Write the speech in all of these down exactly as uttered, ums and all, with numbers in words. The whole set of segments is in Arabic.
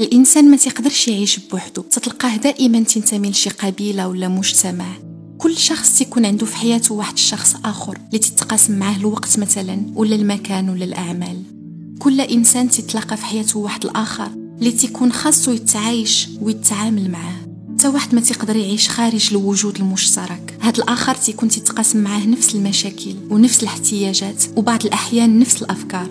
الانسان ما تيقدرش يعيش بوحده، تتلقاه دائما تنتمي لشي قبيله ولا مجتمع. كل شخص تيكون عنده في حياته واحد الشخص اخر اللي تتقاسم معاه الوقت مثلا ولا المكان ولا الاعمال. كل انسان تتلاقى في حياته واحد الاخر اللي تيكون خاصو يتعايش ويتعامل معاه. حتى واحد ما تيقدر يعيش خارج الوجود المشترك، هاد الاخر تيكون تتقاسم معاه نفس المشاكل ونفس الاحتياجات وبعض الاحيان نفس الافكار.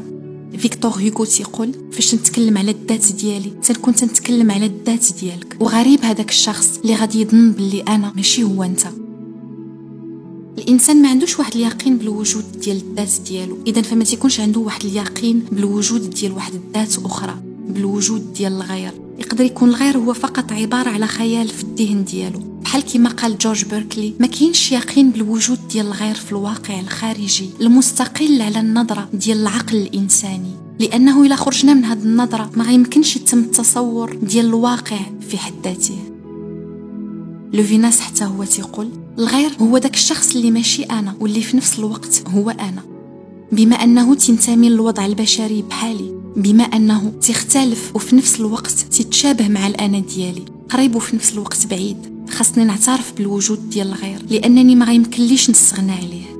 فيكتور هيغو تيقول فاش نتكلم على الذات ديالي تنكون تنتكلم على الذات ديالك، وغريب هذاك الشخص اللي غادي يظن باللي انا ماشي هو انت. الانسان ما عندوش واحد اليقين بالوجود ديال الذات ديالو، اذا فما تيكونش عنده واحد اليقين بالوجود ديال واحد الذات اخرى، بالوجود ديال الغير. يقدر يكون الغير هو فقط عباره على خيال في الذهن ديالو، بحال كما قال جورج بيركلي ما كاينش يقين بالوجود ديال الغير في الواقع الخارجي المستقل على النظره ديال العقل الانساني، لانه الا خرجنا من هذه النظره ما غيمكنش يتم التصور ديال الواقع في حد ذاته. لوفيناس حتى هو تيقول الغير هو داك الشخص اللي ماشي انا واللي في نفس الوقت هو انا. بما انه تنتمي للوضع البشري بحالي، بما انه تختلف وفي نفس الوقت تتشابه مع الانا ديالي، قريب وفي نفس الوقت بعيد، خاصني نعترف بالوجود ديال الغير لانني ما غيمكنليش نستغنى عليه.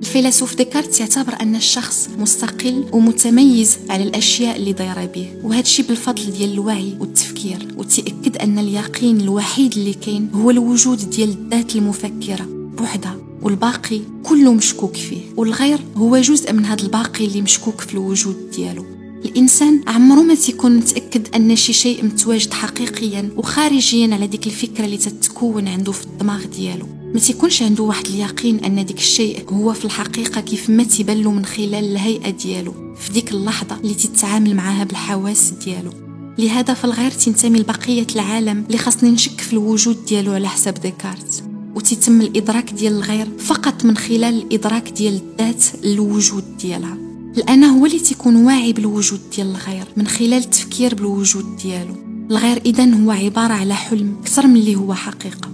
الفيلسوف ديكارت يعتبر ان الشخص مستقل ومتميز على الاشياء اللي دايره به، وهذا الشيء بالفضل ديال الوعي والتفكير، وتاكد ان اليقين الوحيد اللي كاين هو الوجود ديال الذات المفكره بوحدها، والباقي كله مشكوك فيه، والغير هو جزء من هذا الباقي اللي مشكوك في الوجود ديالو. الانسان عمره ما تيكون متاكد ان شي شيء متواجد حقيقيا وخارجيا على ديك الفكره اللي تتكون عنده في الدماغ ديالو، ما تيكونش عنده واحد اليقين ان ديك الشيء هو في الحقيقه كيف ما تيبان له من خلال الهيئه ديالو في ديك اللحظه اللي تتعامل معاها بالحواس ديالو. لهذا فالغير تنتمي لبقيه العالم اللي خاصني نشك في الوجود ديالو على حسب ديكارت، وتتم الادراك ديال الغير فقط من خلال الادراك ديال الذات للوجود ديالها. الأنا هو اللي تيكون واعي بالوجود ديال الغير من خلال التفكير بالوجود ديالو. الغير إذن هو عبارة على حلم أكثر من اللي هو حقيقة.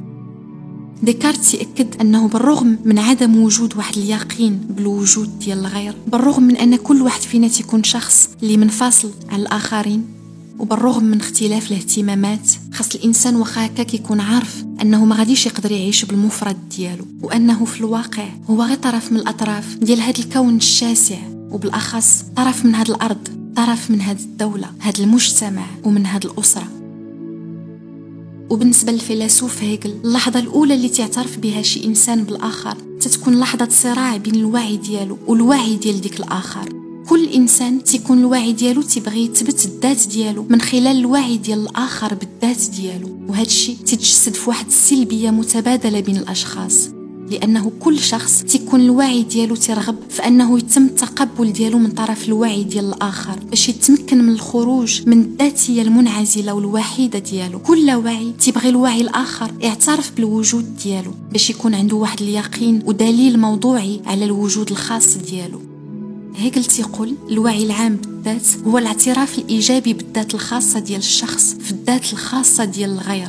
ديكارت يأكد أنه بالرغم من عدم وجود واحد اليقين بالوجود ديال الغير، بالرغم من أن كل واحد فينا تيكون شخص اللي منفصل على الآخرين، وبالرغم من اختلاف الاهتمامات، خاص الانسان واخا هكا كيكون عارف انه ما غاديش يقدر يعيش بالمفرد ديالو، وانه في الواقع هو غير طرف من الاطراف ديال هذا الكون الشاسع، وبالاخص طرف من هذه الارض، طرف من هذه الدوله، هذا المجتمع، ومن هذه الاسره. وبالنسبه للفيلسوف هيجل، اللحظه الاولى اللي تعترف بها شي انسان بالاخر تتكون لحظه صراع بين الوعي ديالو والوعي ديال ديك الاخر. كل انسان تيكون الوعي ديالو تيبغي يثبت الذات ديالو من خلال الوعي ديال الاخر بالذات ديالو، وهذا الشيء تتجسد في واحد السلبيه متبادله بين الاشخاص، لانه كل شخص تيكون الوعي ديالو ترغب في انه يتم التقبل ديالو من طرف الوعي ديال الاخر باش يتمكن من الخروج من الذاتيه المنعزله والوحيده ديالو. كل وعي تيبغي الوعي الاخر يعترف بالوجود ديالو باش يكون عنده واحد اليقين ودليل موضوعي على الوجود الخاص ديالو. هيجل تيقول الوعي العام بالذات هو الاعتراف الإيجابي بالذات الخاصة ديال الشخص في الذات الخاصة ديال الغير،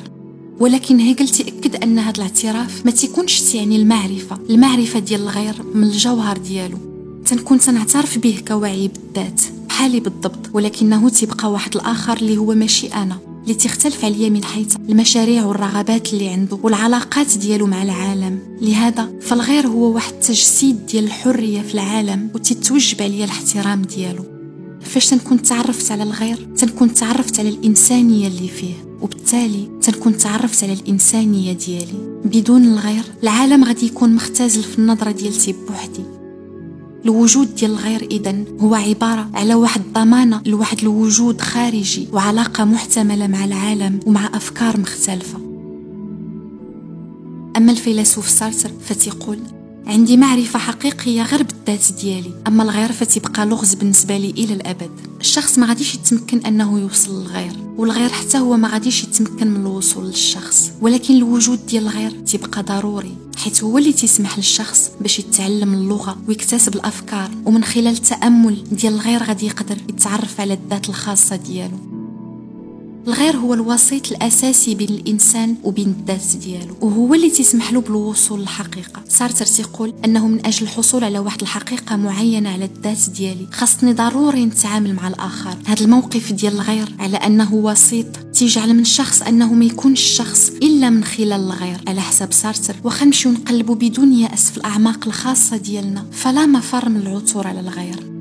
ولكن هيجل تأكد أن هذا الاعتراف ما تيكونش تيعني المعرفة المعرفة ديال الغير من الجوهر ديالو. تنكون تنعترف به كوعي بالذات بحالي بالضبط، ولكنه تيبقى واحد الآخر اللي هو ماشي أنا، اللي تختلف عليا من حيث المشاريع والرغبات اللي عنده والعلاقات ديالو مع العالم. لهذا فالغير هو واحد التجسيد ديال الحريه في العالم وتتوجب عليا الاحترام ديالو. فاش تنكون تعرفت على الغير تنكون تعرفت على الانسانيه اللي فيه، وبالتالي تنكون تعرفت على الانسانيه ديالي. بدون الغير العالم غادي يكون مختزل في النظره ديالتي بوحدي. الوجود ديال الغير إذن هو عبارة على واحد الضمانة لواحد الوجود خارجي وعلاقة محتملة مع العالم ومع أفكار مختلفة. أما الفيلسوف سارتر فتيقول عندي معرفة حقيقية غير بالذات ديالي، أما الغير فتبقى لغز بالنسبة لي إلى الأبد. الشخص ما غاديش يتمكن أنه يوصل للغير، والغير حتى هو ما غاديش يتمكن من الوصول للشخص، ولكن الوجود ديال الغير تبقى ضروري، حيث هو اللي تسمح للشخص باش يتعلم اللغة ويكتسب الأفكار، ومن خلال التأمل ديال الغير غادي يقدر يتعرف على الذات الخاصة ديالو. الغير هو الوسيط الأساسي بين الإنسان وبين الذات ديالو، وهو اللي تسمح له بالوصول للحقيقة. سارتر تيقول أنه من أجل الحصول على واحد الحقيقة معينة على الذات ديالي خاصني ضروري نتعامل مع الآخر. هذا الموقف ديال الغير على أنه وسيط تيجعل من الشخص أنه ما يكونش شخص إلا من خلال الغير على حسب سارتر. وخا نمشيو نقلبو بدون يأس في الأعماق الخاصة ديالنا فلا مفر من العثور على الغير.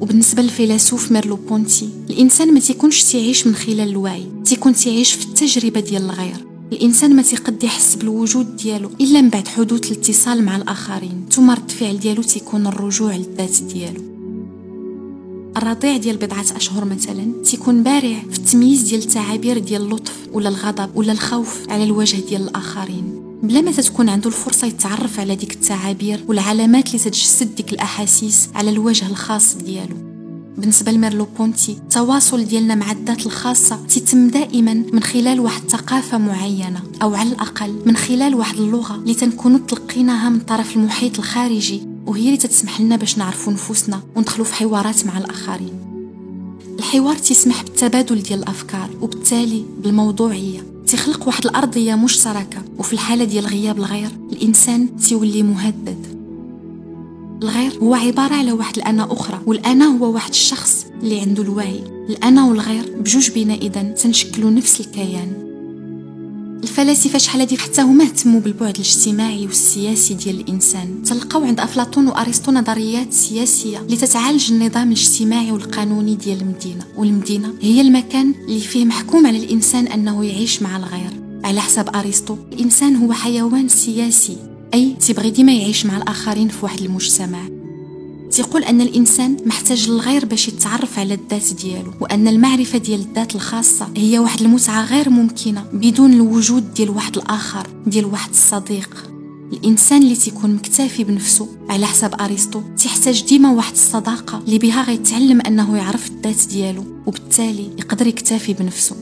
وبالنسبه للفيلسوف ميرلو بونتي، الانسان ما تيكونش تيعيش من خلال الوعي، تيكون تيعيش في التجربه ديال الغير. الانسان ما تيقد يحس بالوجود ديالو الا من بعد حدوث الاتصال مع الاخرين، ثم رد الفعل ديالو تيكون الرجوع للذات ديالو. الرضيع ديال بضعه اشهر مثلا تيكون بارع في التمييز ديال التعابير ديال اللطف ولا الغضب ولا الخوف على الوجه ديال الاخرين، بلا ما تكون عنده الفرصه يتعرف على ديك التعابير والعلامات اللي تتجسد ديك الاحاسيس على الوجه الخاص ديالو. بالنسبه لميرلو بونتي، التواصل ديالنا مع الذات الخاصه تتم دائما من خلال واحد ثقافه معينه، او على الاقل من خلال واحد اللغه اللي تنكونوا تلقيناها من طرف المحيط الخارجي، وهي اللي تسمح لنا باش نعرفوا نفوسنا وندخلوا في حوارات مع الاخرين. الحوار تسمح بالتبادل ديال الافكار وبالتالي بالموضوعيه، تخلق واحد الأرضية مشتركة. وفي الحالة ديال غياب الغير الإنسان تيولي مهدد. الغير هو عبارة على واحد الأنا أخرى، والأنا هو واحد الشخص اللي عنده الوعي. الأنا والغير بجوج بينا إذن تنشكلوا نفس الكيان. الفلاسفة شحال هادي حتى هما اهتموا بالبعد الاجتماعي والسياسي ديال الإنسان. تلقاو عند أفلاطون وأرسطو نظريات سياسية اللي تتعالج النظام الاجتماعي والقانوني ديال المدينة، والمدينة هي المكان اللي فيه محكوم على الإنسان أنه يعيش مع الغير. على حسب أرسطو الإنسان هو حيوان سياسي، أي تبغي ديما يعيش مع الآخرين في واحد المجتمع. تيقول أن الإنسان محتاج للغير باش يتعرف على الذات ديالو، وأن المعرفة ديال الذات الخاصة هي واحد المتعة غير ممكنة بدون الوجود ديال واحد الآخر، ديال واحد الصديق. الإنسان اللي تيكون مكتفي بنفسه على حسب أرسطو تحتاج ديما واحد الصداقة اللي بها غيتعلم أنه يعرف الذات ديالو، وبالتالي يقدر يكتفي بنفسه.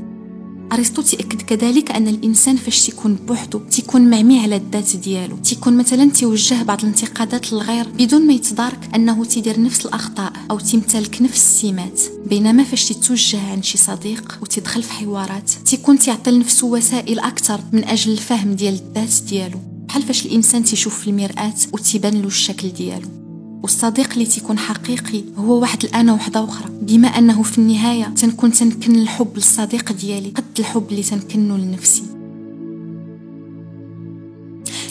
أرسطو تأكد كذلك أن الإنسان فاش تيكون بوحدو تيكون معمي على الذات ديالو، تيكون مثلا تيوجه بعض الانتقادات للغير بدون ما يتدارك أنه تيدير نفس الأخطاء أو تيمتلك نفس السمات. بينما فاش تتوجه عن شي صديق وتدخل في حوارات تيكون تيعطي لنفسه وسائل أكثر من أجل الفهم ديال الذات ديالو، بحال فاش الإنسان تيشوف في المرآة وتيبان له الشكل ديالو. والصديق اللي تيكون حقيقي هو واحد الأنا وحده أخرى، بما أنه في النهاية تنكون تنكن الحب للصديق ديالي قد الحب اللي تنكنه لنفسي.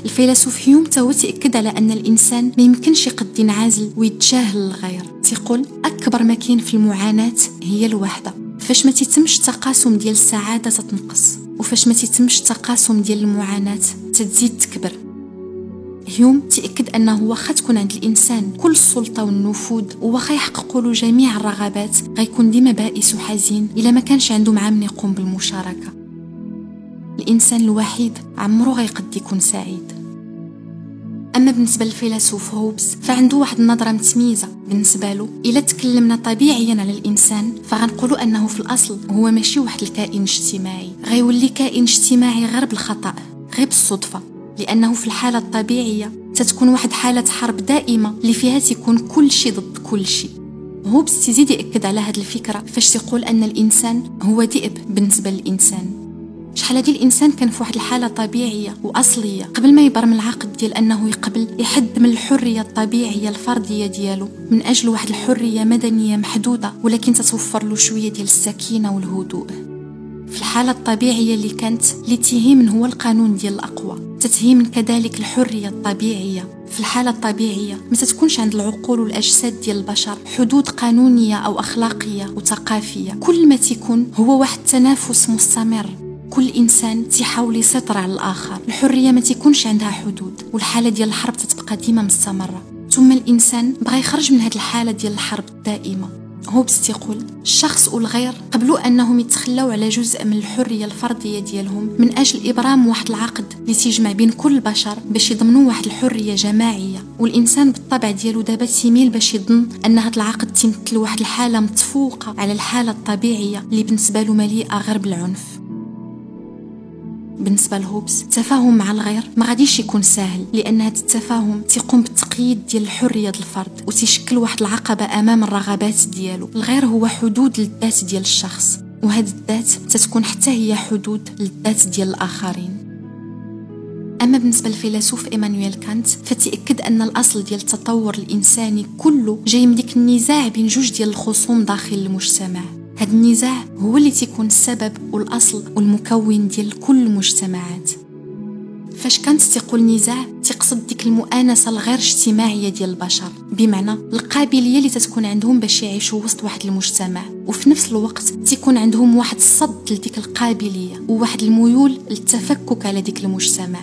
الفيلسوف هيوم تا هو تأكد على أن الإنسان ما يمكنش يقد ينعزل ويتجاهل الغير. تيقول أكبر ما كاين في المعاناة هي الوحدة. فاش ما تيتمش التقاسم ديال السعادة تتنقص، وفاش ما تيتمش التقاسم ديال المعاناة تتزيد تكبر. هيوم تأكد أنه واخا تكون عند الإنسان كل السلطة والنفوذ وواخا يحققوا له جميع الرغبات غيكون ديما بائس وحزين إلا ما كانش عنده مع من يقوم بالمشاركة. الإنسان الوحيد عمره غيقد يكون سعيد. أما بالنسبة للفيلسوف هوبز فعنده واحد النظرة متميزة. بالنسبة له إلا تكلمنا طبيعيا على الإنسان فغنقولوا أنه في الأصل هو ماشي واحد الكائن اجتماعي، غيولي كائن اجتماعي غير بالخطأ، غير بالصدفة، لأنه في الحالة الطبيعية تتكون واحد حالة حرب دائمة اللي فيها تكون كل شيء ضد كل شيء. هوبز تزيد يأكد على هذه الفكرة فاش تقول أن الإنسان هو ذئب بالنسبة للإنسان. شحال هادي الإنسان كان في واحد الحالة طبيعية وأصلية قبل ما يبرم العقد ديال أنه يقبل يحد من الحرية الطبيعية الفردية ديالو من أجل واحد الحرية مدنية محدودة، ولكن تتوفر له شوية ديال السكينة والهدوء. في الحالة الطبيعية اللي كانت اللي تيهيمن هو القانون ديال الأقوى، تتهيمن كذلك الحرية الطبيعية. في الحالة الطبيعية ما تتكونش عند العقول والأجساد ديال البشر حدود قانونية أو أخلاقية وثقافية، كل ما تيكون هو واحد تنافس مستمر، كل إنسان تيحاول يسيطر على الآخر، الحرية ما تيكونش عندها حدود، والحالة ديال الحرب تتبقى ديما مستمرة. ثم الإنسان بغى يخرج من هاد الحالة ديال الحرب الدائمة. هوبز تيقول الشخص والغير قبلوا أنهم يتخلوا على جزء من الحرية الفردية ديالهم من أجل إبرام واحد العقد اللي تيجمع بين كل البشر باش يضمنوا واحد الحرية جماعية. والإنسان بالطبع ديالو دابا تيميل باش يظن أن هذا العقد تيمثل واحد الحالة متفوقة على الحالة الطبيعية اللي بالنسبة له مليئة غير بالعنف. بالنسبه لهوبز التفاهم مع الغير ما غاديش يكون سهل، لان هذا التفاهم تيقوم بالتقييد ديال الحريه ديال الفرد وتيشكل واحد العقبه امام الرغبات ديالو. الغير هو حدود للذات ديال الشخص، وهذه الذات تتكون حتى هي حدود للذات ديال الاخرين. اما بالنسبه للفيلسوف إيمانويل كانط فتأكد ان الاصل ديال التطور الانساني كله جاي من ديك النزاع بين جوج ديال الخصوم داخل المجتمع. هذا النزاع هو اللي تيكون السبب والاصل والمكون ديال كل المجتمعات. فاش كانت تيقول نزاع تقصد ديك المؤانسه الغير اجتماعيه ديال البشر، بمعنى القابليه اللي تتكون عندهم باش يعيشوا وسط واحد المجتمع، وفي نفس الوقت تيكون عندهم واحد الصد لديك القابليه وواحد الميول للتفكك على ديك المجتمع.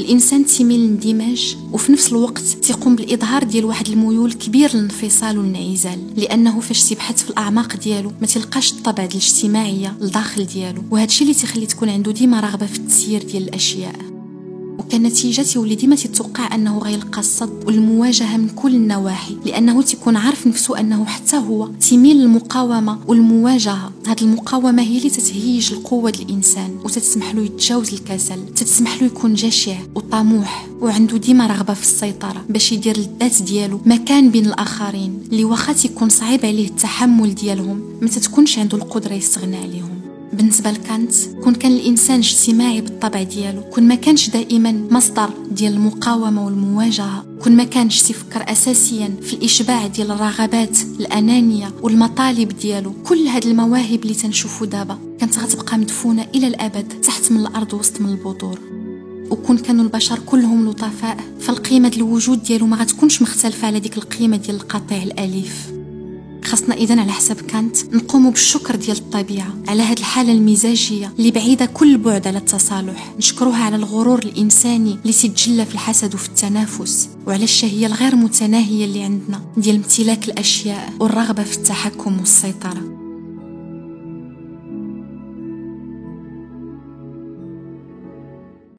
الانسان تيميل للاندماج وفي نفس الوقت تيقوم بالاظهار ديال واحد الميول كبير للانفصال والانعزال، لانه فاش تيبحث في الاعماق ديالو ما تلقاش الطبع الاجتماعيه لداخل ديالو، وهذا الشيء اللي تيخلي تكون عنده ديما رغبه في التسيير ديال الاشياء، وكنتيجه تيولي ديما تتوقع انه غيلقى الصد والمواجهه من كل النواحي، لانه تيكون عارف نفسه انه حتى هو تيميل للمقاومه والمواجهه. هاد المقاومه هي اللي تتهيج القوه ديال الانسان وتتسمح له يتجاوز الكسل، تتسمح له يكون جشع وطموح وعنده ديما رغبه في السيطره باش يدير الذات ديالو مكان بين الاخرين اللي واخا تيكون صعيب عليه التحمل ديالهم ما تتكونش عنده القدره يستغنى عليهم. بالنسبه لكانط كون كان الانسان اجتماعي بالطبع ديالو، كون ما كانش دائما مصدر ديال المقاومه والمواجهه، كون ما كانش تفكر اساسيا في الاشباع ديال الرغبات الانانيه والمطالب ديالو، كل هاد المواهب اللي تنشوفو دابا كانت غتبقى مدفونه الى الابد تحت من الارض وسط من البذور. وكون كانوا البشر كلهم لطفاء فالقيمه ديال الوجود ديالو ما غتكونش مختلفه على ديك القيمه ديال القطيع الاليف. خاصنا إذن على حسب كانط نقوموا بالشكر ديال الطبيعة على هاد الحالة المزاجية اللي بعيدة كل بعد على التصالح، نشكروها على الغرور الإنساني اللي تتجلى في الحسد وفي التنافس، وعلى الشهية الغير متناهية اللي عندنا ديال امتلاك الأشياء والرغبة في التحكم والسيطرة.